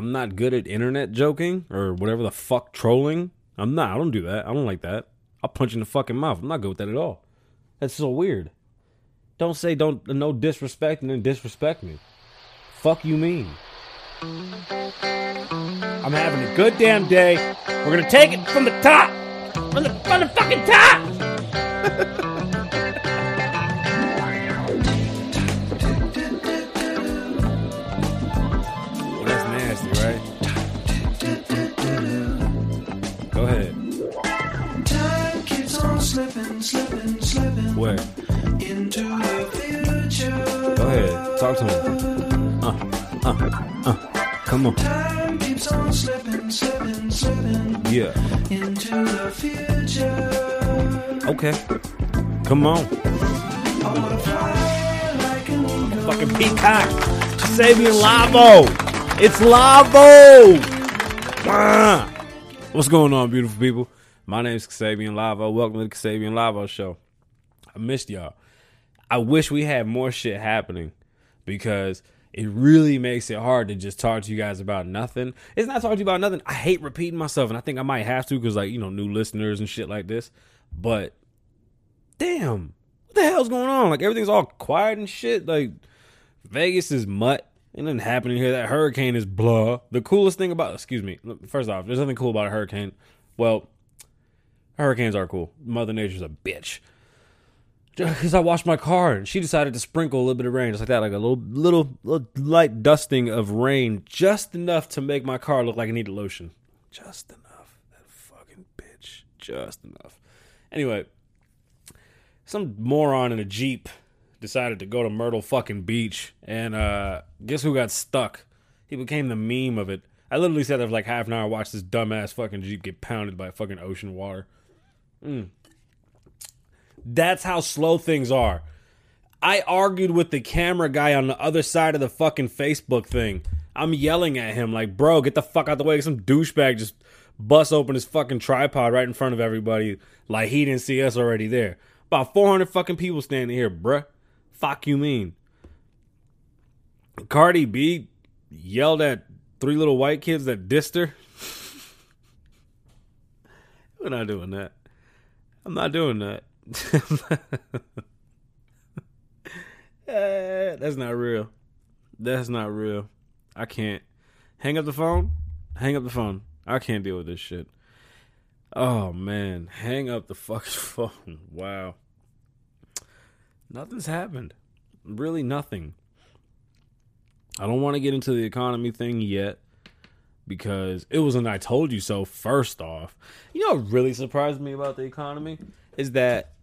I'm not good at internet joking or whatever the fuck, trolling. I'm not. I don't do that. I don't like that. I'll punch in the fucking mouth. I'm not good with that at all. That's so weird. Don't say don't no disrespect and then disrespect me. Fuck you mean? I'm having a good damn day. We're gonna take it from the top. From the fucking top. Slipping. Where? Into the future. Go ahead. Talk to him. Come on. Time keeps on slipping. Yeah. Into the future. Okay. Come on. I wanna fly like an eagle. Fucking peacock. Kasabian Lavoe. It's Lavoe. What's going on, beautiful people? My name is Kasabian Lavoe. Welcome to the Kasabian Lavoe Show. I missed y'all. I wish we had more shit happening because it really makes it hard to just talk to you guys about nothing. It's not talking to you about nothing. I hate repeating myself, and I think I might have to because, like, you know, new listeners and shit like this. But damn, what the hell's going on? Like, everything's all quiet and shit. Like, Vegas is mutt. Ain't nothing happening here. That hurricane is blah. The coolest thing about, excuse me, first off, there's nothing cool about a hurricane. Well, hurricanes are cool. Mother Nature's a bitch. Because I washed my car and she decided to sprinkle a little bit of rain, just like that, like a little light dusting of rain, just enough to make my car look like it needed lotion. Just enough. That fucking bitch. Just enough. Anyway, some moron in a Jeep decided to go to Myrtle fucking Beach, and guess who got stuck? He became the meme of it. I literally sat there for like half an hour, watched this dumbass fucking Jeep get pounded by fucking ocean water. That's how slow things are. I argued with the camera guy on the other side of the fucking Facebook thing. I'm yelling at him like, bro, get the fuck out the way. Some douchebag just busts open his fucking tripod right in front of everybody like he didn't see us already there. About 400 fucking people standing here, bruh. Fuck you mean? Cardi B yelled at three little white kids that dissed her. We're not doing that. I'm not doing that. That's not real. That's not real. I can't. Hang up the phone. Hang up the phone. I can't deal with this shit. Oh, man. Hang up the fucking phone. Wow. Nothing's happened. Really nothing. I don't want to get into the economy thing yet because it was an I told you so first off. You know what really surprised me about the economy is that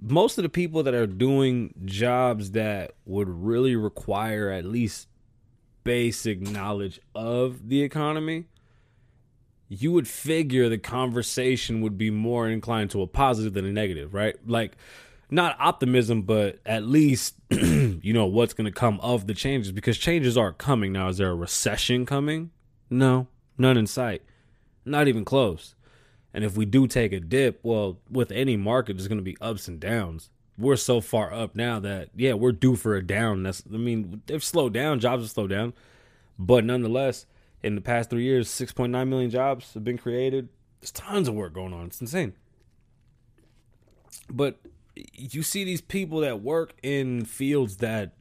most of the people that are doing jobs that would really require at least basic knowledge of the economy, you would figure the conversation would be more inclined to a positive than a negative, right? Like, not optimism, but at least, you know, what's going to come of the changes, because changes are coming. Now, is there a recession coming? No, none in sight. Not even close. And if we do take a dip, well, with any market, there's going to be ups and downs. We're so far up now that, yeah, we're due for a down. That's, I mean, they've slowed down. Jobs have slowed down. But nonetheless, in the past 3 years, 6.9 million jobs have been created. There's tons of work going on. It's insane. But you see these people that work in fields that,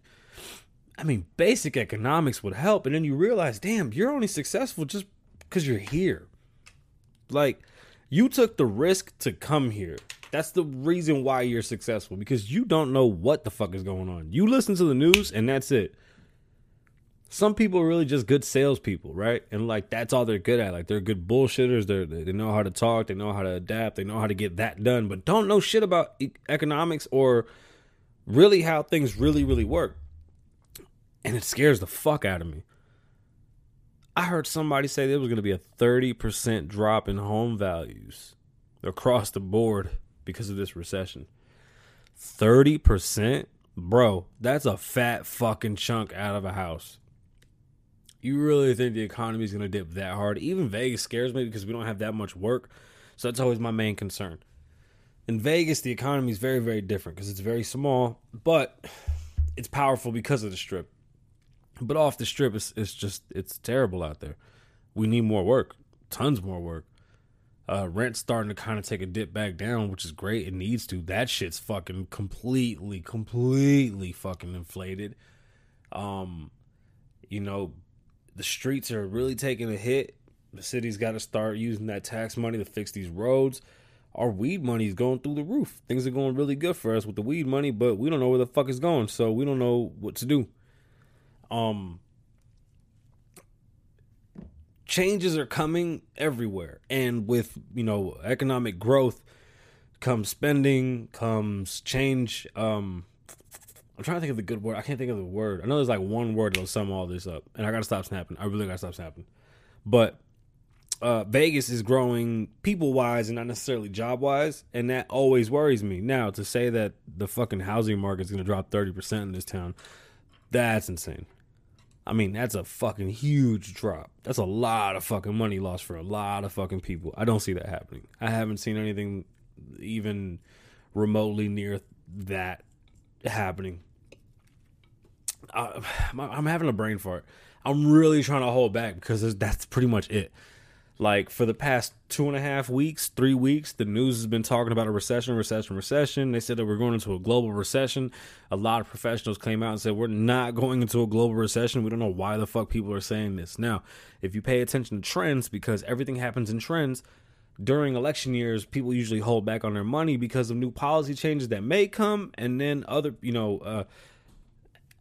I mean, basic economics would help. And then you realize, damn, you're only successful just because you're here. Like, you took the risk to come here. That's the reason why you're successful, because you don't know what the fuck is going on. You listen to the news and that's it. Some people are really just good salespeople, right? And like, that's all they're good at. Like, they're good bullshitters. They know how to talk. They know how to adapt. They know how to get that done, but don't know shit about economics or really how things really, really work. And it scares the fuck out of me. I heard somebody say there was going to be a 30% drop in home values across the board because of this recession. 30%? Bro, that's a fat fucking chunk out of a house. You really think the economy is going to dip that hard? Even Vegas scares me because we don't have that much work. So that's always my main concern. In Vegas, the economy is very, very different because it's very small, but it's powerful because of the Strip. But off the strip, it's terrible out there. We need more work, tons more work. Rent's starting to kind of take a dip back down, which is great. It needs to. That shit's fucking completely fucking inflated. You know, the streets are really taking a hit. The city's got to start using that tax money to fix these roads. Our weed money is going through the roof. Things are going really good for us with the weed money, but we don't know where the fuck it's going, so we don't know what to do. Changes are coming everywhere, and with, you know, economic growth comes spending, comes change. I'm trying to think of the good word. I can't think of the word. I know there's like one word that'll sum all this up, and I gotta stop snapping. I really gotta stop snapping. But Vegas is growing people-wise and not necessarily job-wise, and that always worries me. Now, to say that the fucking housing market's gonna drop 30% in this town, that's insane. I mean, that's a fucking huge drop. That's a lot of fucking money lost for a lot of fucking people. I don't see that happening. I haven't seen anything even remotely near that happening. I'm having a brain fart. I'm really trying to hold back because that's pretty much it. Like, for the past 3 weeks, the news has been talking about a recession. They said that we're going into a global recession. A lot of professionals came out and said, we're not going into a global recession. We don't know why the fuck people are saying this. Now, if you pay attention to trends, because everything happens in trends, during election years, people usually hold back on their money because of new policy changes that may come. And then other, you know,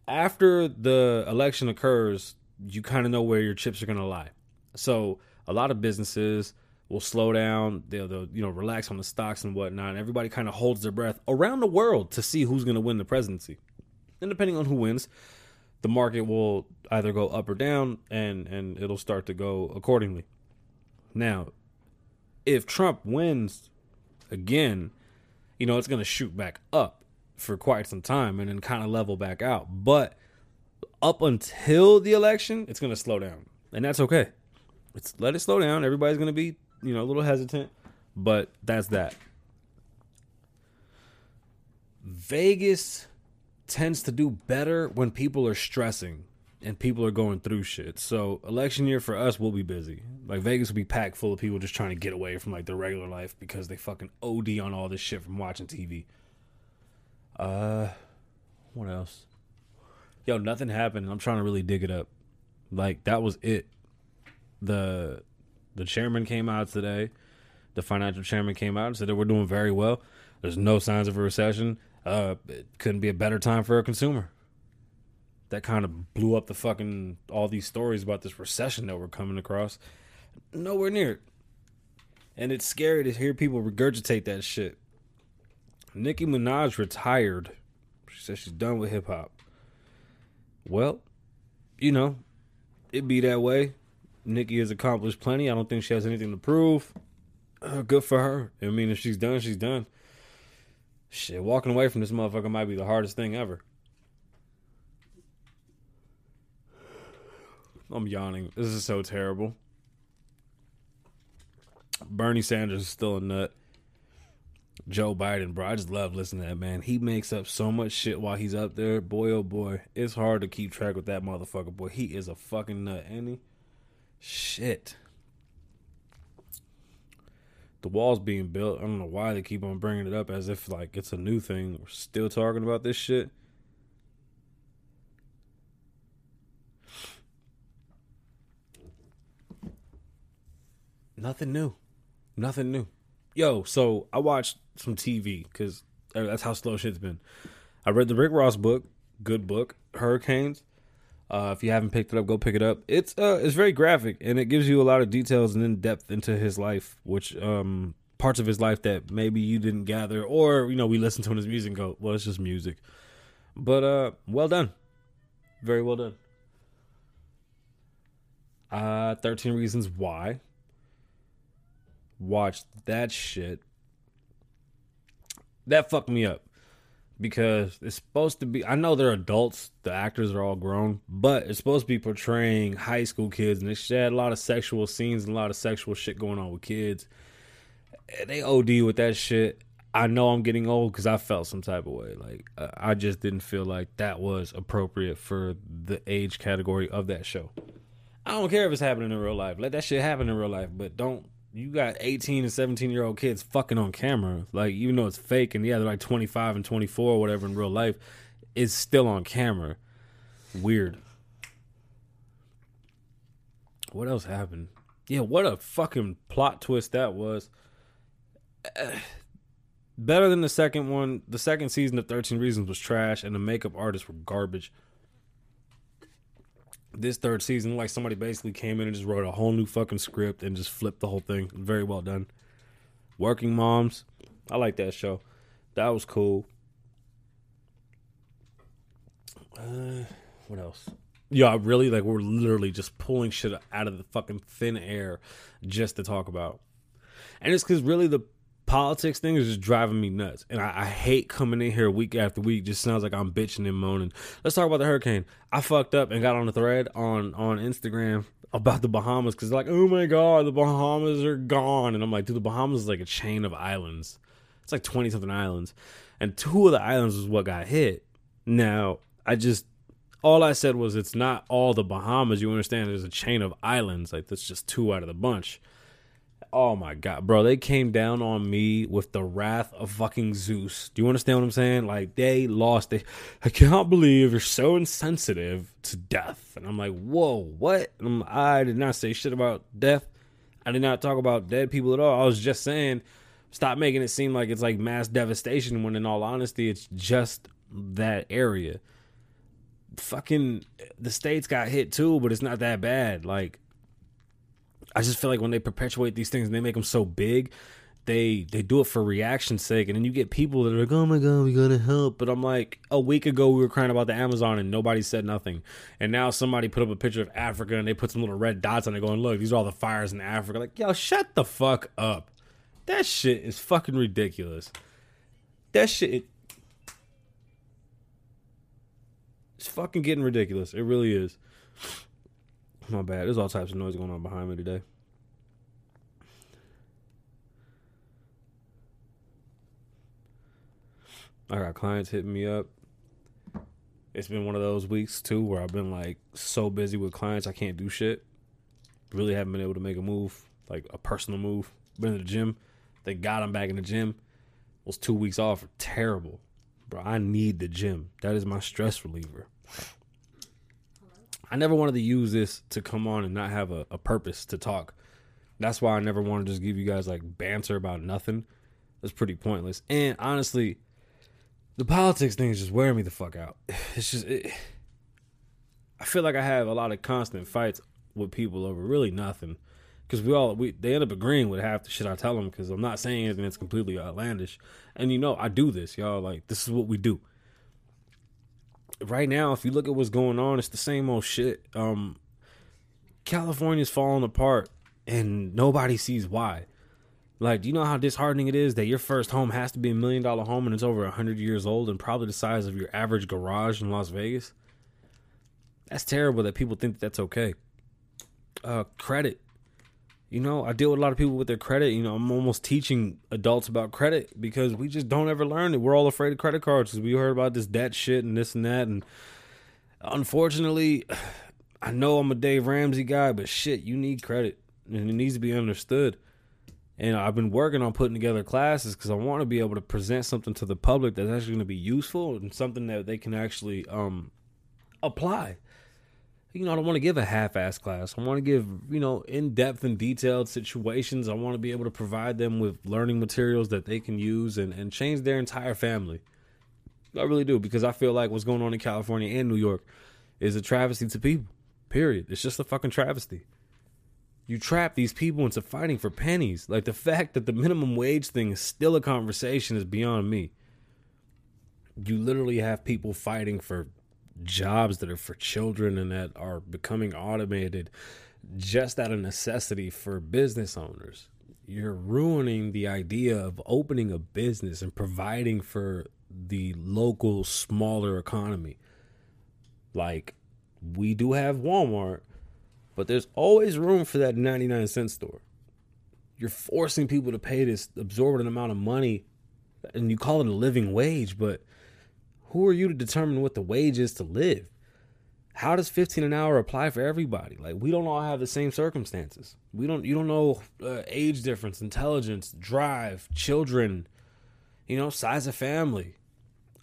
after the election occurs, you kind of know where your chips are going to lie. So a lot of businesses will slow down. They'll you know, relax on the stocks and whatnot. And everybody kind of holds their breath around the world to see who's going to win the presidency. And depending on who wins, the market will either go up or down, and it'll start to go accordingly. Now, if Trump wins again, you know, it's going to shoot back up for quite some time and then kind of level back out. But up until the election, it's going to slow down, and that's okay. Let it slow down. Everybody's going to be, you know, a little hesitant, but that's that. Vegas tends to do better when people are stressing and people are going through shit. So election year for us will be busy. Like, Vegas will be packed full of people just trying to get away from like their regular life because they fucking OD on all this shit from watching TV. What else? Yo, nothing happened. I'm trying to really dig it up. Like, that was it. The chairman came out today. The financial chairman came out and said that we're doing very well. There's no signs of a recession. It couldn't be a better time for a consumer. That kind of blew up the fucking, all these stories about this recession that we're coming across. Nowhere near it. And it's scary to hear people regurgitate that shit. Nicki Minaj retired. She says she's done with hip hop. Well, you know, it be that way. Nicki has accomplished plenty. I don't think she has anything to prove. Good for her. I mean, if she's done, she's done. Shit, walking away from this motherfucker might be the hardest thing ever. I'm yawning. This is so terrible. Bernie Sanders is still a nut. Joe Biden, bro, I just love listening to that man. He makes up so much shit while he's up there. Boy, oh boy, it's hard to keep track with that motherfucker. Boy, he is a fucking nut, ain't he? Shit. The wall's being built. I don't know why they keep on bringing it up as if like it's a new thing. We're still talking about this shit. Nothing new. Yo, so I watched some TV because that's how slow shit's been. I read the Rick Ross book. Good book. Hurricanes. If you haven't picked it up, go pick it up. It's very graphic, and it gives you a lot of details and in-depth into his life, which parts of his life that maybe you didn't gather, or, you know, we listen to his music and go, well, it's just music. But well done. Very well done. 13 Reasons Why. Watched that shit. That fucked me up. Because it's supposed to be, I know they're adults, the actors are all grown, but it's supposed to be portraying high school kids, and they had a lot of sexual scenes and a lot of sexual shit going on with kids. They OD with that shit. I know I'm getting old because I felt some type of way. Like, I just didn't feel like that was appropriate for the age category of that show. I don't care if it's happening in real life. Let that shit happen in real life. But don't, you got 18 and 17-year-old kids fucking on camera. Like, even though it's fake, and yeah, they're like 25 and 24 or whatever in real life, it's still on camera. Weird. What else happened? Yeah, what a fucking plot twist that was. Better than the second one. The second season of 13 Reasons was trash, and the makeup artists were garbage. This third season, like, somebody basically came in and just wrote a whole new fucking script and just flipped the whole thing. Very well done. Working Moms. I like that show. That was cool. What else? Yeah, really, like, we're literally just pulling shit out of the fucking thin air just to talk about. And it's because really the politics thing is just driving me nuts. And I hate coming in here week after week. Just sounds like I'm bitching and moaning. Let's talk about the hurricane. I fucked up and got on a thread on Instagram about the Bahamas because, like, oh my God, the Bahamas are gone. And I'm like, dude, the Bahamas is like a chain of islands. It's like 20-something islands. And two of the islands is what got hit. Now, all I said was it's not all the Bahamas. You understand? There's a chain of islands. Like, that's just two out of the bunch. Oh, my God, bro. They came down on me with the wrath of fucking Zeus. Do you understand what I'm saying? Like, they lost it. I can't believe you're so insensitive to death. And I'm like, whoa, what? And I did not say shit about death. I did not talk about dead people at all. I was just saying, stop making it seem like it's like mass devastation when, in all honesty, it's just that area. Fucking the states got hit too, but it's not that bad. Like, I just feel like when they perpetuate these things and they make them so big, they do it for reaction's sake. And then you get people that are like, oh my God, we gotta help. But I'm like, a week ago we were crying about the Amazon and nobody said nothing. And now somebody put up a picture of Africa and they put some little red dots on it going, look, these are all the fires in Africa. Like, yo, shut the fuck up. That shit is fucking ridiculous. That shit, it's fucking getting ridiculous. It really is. My bad. There's all types of noise going on behind me today. I got clients hitting me up. It's been one of those weeks, too, where I've been, like, so busy with clients, I can't do shit. Really haven't been able to make a move, like, a personal move. Been in the gym. Thank God I'm back in the gym. Was 2 weeks off. Terrible. Bro, I need the gym. That is my stress reliever. I never wanted to use this to come on and not have a purpose to talk. That's why I never want to just give you guys, like, banter about nothing. That's pretty pointless. And honestly, the politics thing is just wearing me the fuck out. It's just, I feel like I have a lot of constant fights with people over really nothing. Because they end up agreeing with half the shit I tell them because I'm not saying anything that's completely outlandish. And, you know, I do this, y'all. Like, this is what we do. Right now, if you look at what's going on, it's the same old shit. California's falling apart, and nobody sees why. Like, do you know how disheartening it is that your first home has to be $1 million home and it's over 100 years old and probably the size of your average garage in Las Vegas? That's terrible that people think that's okay. Credit. You know, I deal with a lot of people with their credit. You know, I'm almost teaching adults about credit because we just don't ever learn it. We're all afraid of credit cards because we heard about this debt shit and this and that. And unfortunately, I know I'm a Dave Ramsey guy, but shit, you need credit. And it needs to be understood. And I've been working on putting together classes because I want to be able to present something to the public that's actually going to be useful and something that they can actually apply. You know, I don't want to give a half-ass class. I want to give, you know, in-depth and detailed situations. I want to be able to provide them with learning materials that they can use and change their entire family. I really do, because I feel like what's going on in California and New York is a travesty to people, period. It's just a fucking travesty. You trap these people into fighting for pennies. Like, the fact that the minimum wage thing is still a conversation is beyond me. You literally have people fighting for jobs that are for children and that are becoming automated just out of necessity for business owners. You're ruining the idea of opening a business and providing for the local, smaller economy. Like, we do have Walmart, but there's always room for that 99-cent store. You're forcing people to pay this absorbent amount of money and you call it a living wage, but who are you to determine what the wage is to live? How does $15 an hour apply for everybody? Like, we don't all have the same circumstances. You don't know age difference, intelligence, drive, children, you know, size of family,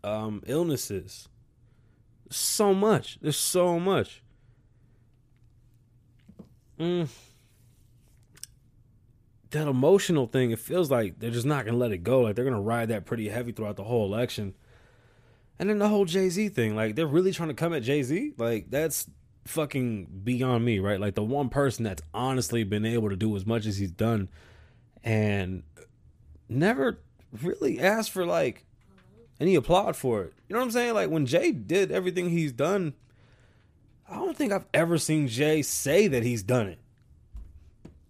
illnesses. So much. There's so much. That emotional thing, it feels like they're just not going to let it go. Like, they're going to ride that pretty heavy throughout the whole election. And then the whole Jay-Z thing, like, they're really trying to come at Jay-Z? Like, that's fucking beyond me, right? Like, the one person that's honestly been able to do as much as he's done and never really asked for, like, any applaud for it. You know what I'm saying? Like, when Jay did everything he's done, I don't think I've ever seen Jay say that he's done it.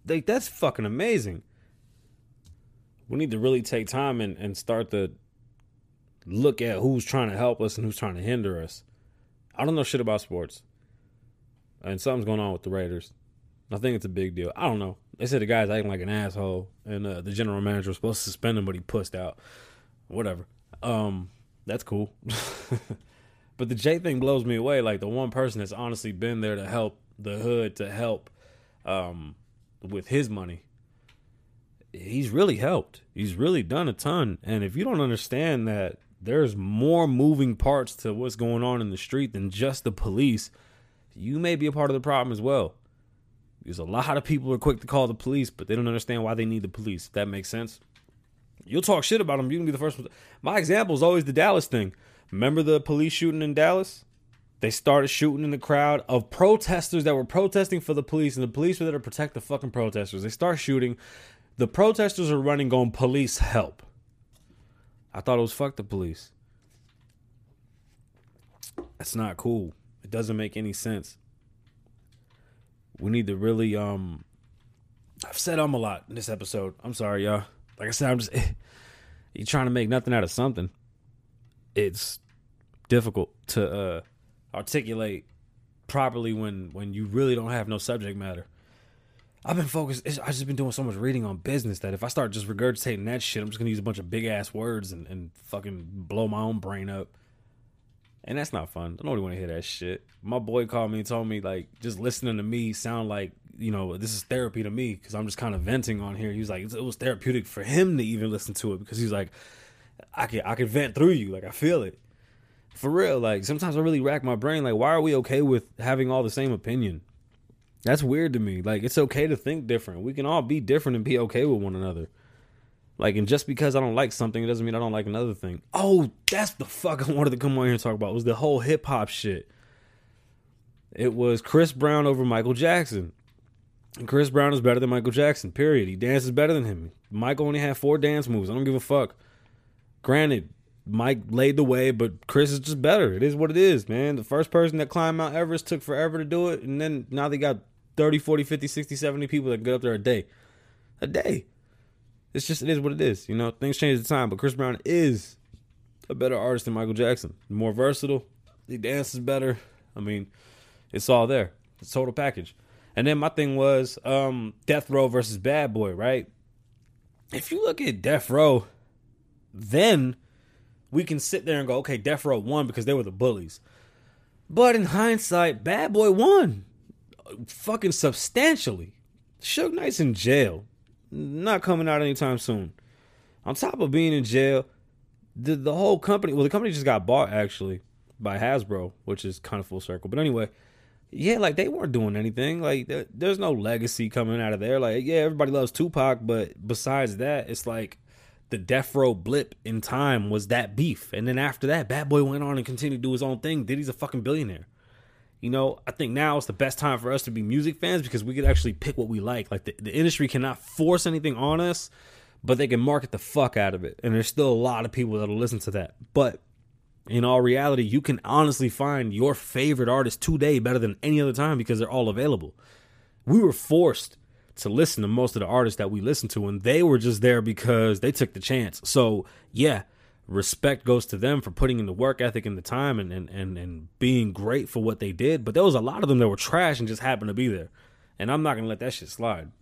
Like, that's fucking amazing. We need to really take time and start to look at who's trying to help us and who's trying to hinder us. I don't know shit about sports. And something's going on with the Raiders. I think it's a big deal. I don't know. They said the guy's acting like an asshole. And the general manager was supposed to suspend him, but he pussed out. Whatever. That's cool. But the Jay thing blows me away. Like, the one person that's honestly been there to help the hood, to help with his money. He's really helped. He's really done a ton. And if you don't understand that there's more moving parts to what's going on in the street than just the police, you may be a part of the problem as well. Because a lot of people are quick to call the police, but they don't understand why they need the police. If that makes sense. You'll talk shit about them. You can be the first one. My example is always the Dallas thing. Remember the police shooting in Dallas? They started shooting in the crowd of protesters that were protesting for the police, and the police were there to protect the fucking protesters. They start shooting. The protesters are running on police help. I thought it was fuck the police. That's not cool. It doesn't make any sense. We need to really, I've said a lot in this episode. I'm sorry, y'all. Like I said, I'm just, you're trying to make nothing out of something. It's difficult to articulate properly when you really don't have no subject matter. I've been focused. I've just been doing so much reading on business that if I start just regurgitating that shit, I'm just going to use a bunch of big ass words and fucking blow my own brain up. And that's not fun. I don't really want to hear that shit. My boy called me and told me, like, just listening to me sound like, you know, this is therapy to me because I'm just kind of venting on here. He was like, it was therapeutic for him to even listen to it because he's like, I can vent through you. Like, I feel it. For real, like, sometimes I really rack my brain. Like, why are we okay with having all the same opinion? That's weird to me. Like, it's okay to think different. We can all be different and be okay with one another. Like, and just because I don't like something, it doesn't mean I don't like another thing. Oh, that's the fuck I wanted to come on here and talk about. It was the whole hip-hop shit. It was Chris Brown over Michael Jackson. And Chris Brown is better than Michael Jackson, period. He dances better than him. Michael only had 4 dance moves. I don't give a fuck. Granted, Mike laid the way, but Chris is just better. It is what it is, man. The first person that climbed Mount Everest took forever to do it, and then now they got 30, 40, 50, 60, 70 people that get up there a day. A day. It's just, it is what it is. You know, things change with time, but Chris Brown is a better artist than Michael Jackson. More versatile. He dances better. I mean, it's all there. It's total package. And then my thing was Death Row versus Bad Boy, right? If you look at Death Row, then we can sit there and go, okay, Death Row won because they were the bullies. But in hindsight, Bad Boy won. Fucking substantially. Suge Knight's in jail. Not coming out anytime soon. On top of being in jail, the whole company... Well, the company just got bought, actually, by Hasbro, which is kind of full circle. But anyway, yeah, like, they weren't doing anything. Like, there's no legacy coming out of there. Like, yeah, everybody loves Tupac, but besides that, it's like... The Death Row blip in time was that beef. And then after that, Bad Boy went on and continued to do his own thing. Diddy's a fucking billionaire. You know, I think now it's the best time for us to be music fans because we could actually pick what we like. Like, the industry cannot force anything on us, but they can market the fuck out of it. And there's still a lot of people that'll listen to that. But in all reality, you can honestly find your favorite artist today better than any other time because they're all available. We were forced to listen to most of the artists that we listen to, and they were just there because they took the chance. So yeah, respect goes to them for putting in the work ethic and the time and being great for what they did. But there was a lot of them that were trash and just happened to be there. And I'm not going to let that shit slide.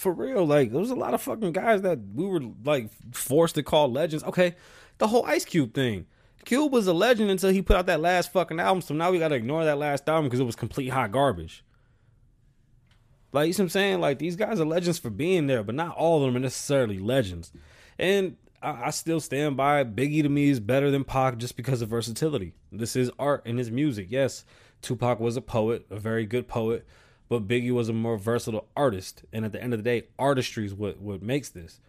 For real, like, there was a lot of fucking guys that we were, like, forced to call legends. Okay, the whole Ice Cube thing. Cube was a legend until he put out that last fucking album, so now we gotta ignore that last album because it was complete hot garbage. Like, you see what I'm saying? Like, these guys are legends for being there, but not all of them are necessarily legends. And I still stand by Biggie to me is better than Pac just because of versatility. This is art and his music. Yes, Tupac was a poet, a very good poet, but Biggie was a more versatile artist. And at the end of the day, artistry is what makes this.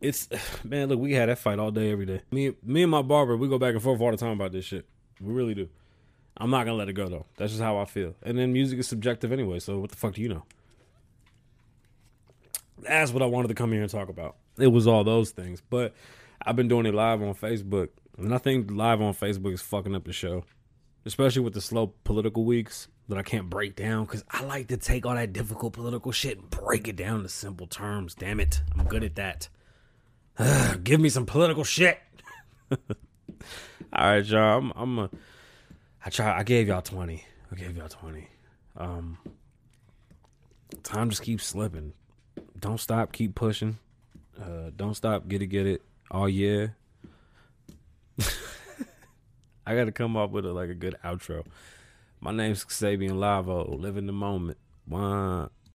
It's, man, look, we had that fight all day, every day. Me and my barber, we go back and forth all the time about this shit. We really do. I'm not going to let it go, though. That's just how I feel. And then music is subjective anyway, so what the fuck do you know? That's what I wanted to come here and talk about. It was all those things. But I've been doing it live on Facebook. And I think live on Facebook is fucking up the show. Especially with the slow political weeks that I can't break down. Because I like to take all that difficult political shit and break it down to simple terms. Damn it. I'm good at that. Give me some political shit. All right, y'all. I gave y'all 20. Time just keeps slipping. Don't stop. Keep pushing. Don't stop. Get it. Oh, yeah. I got to come up with a good outro. My name's Kasabian Lavoe. Live in the moment. One.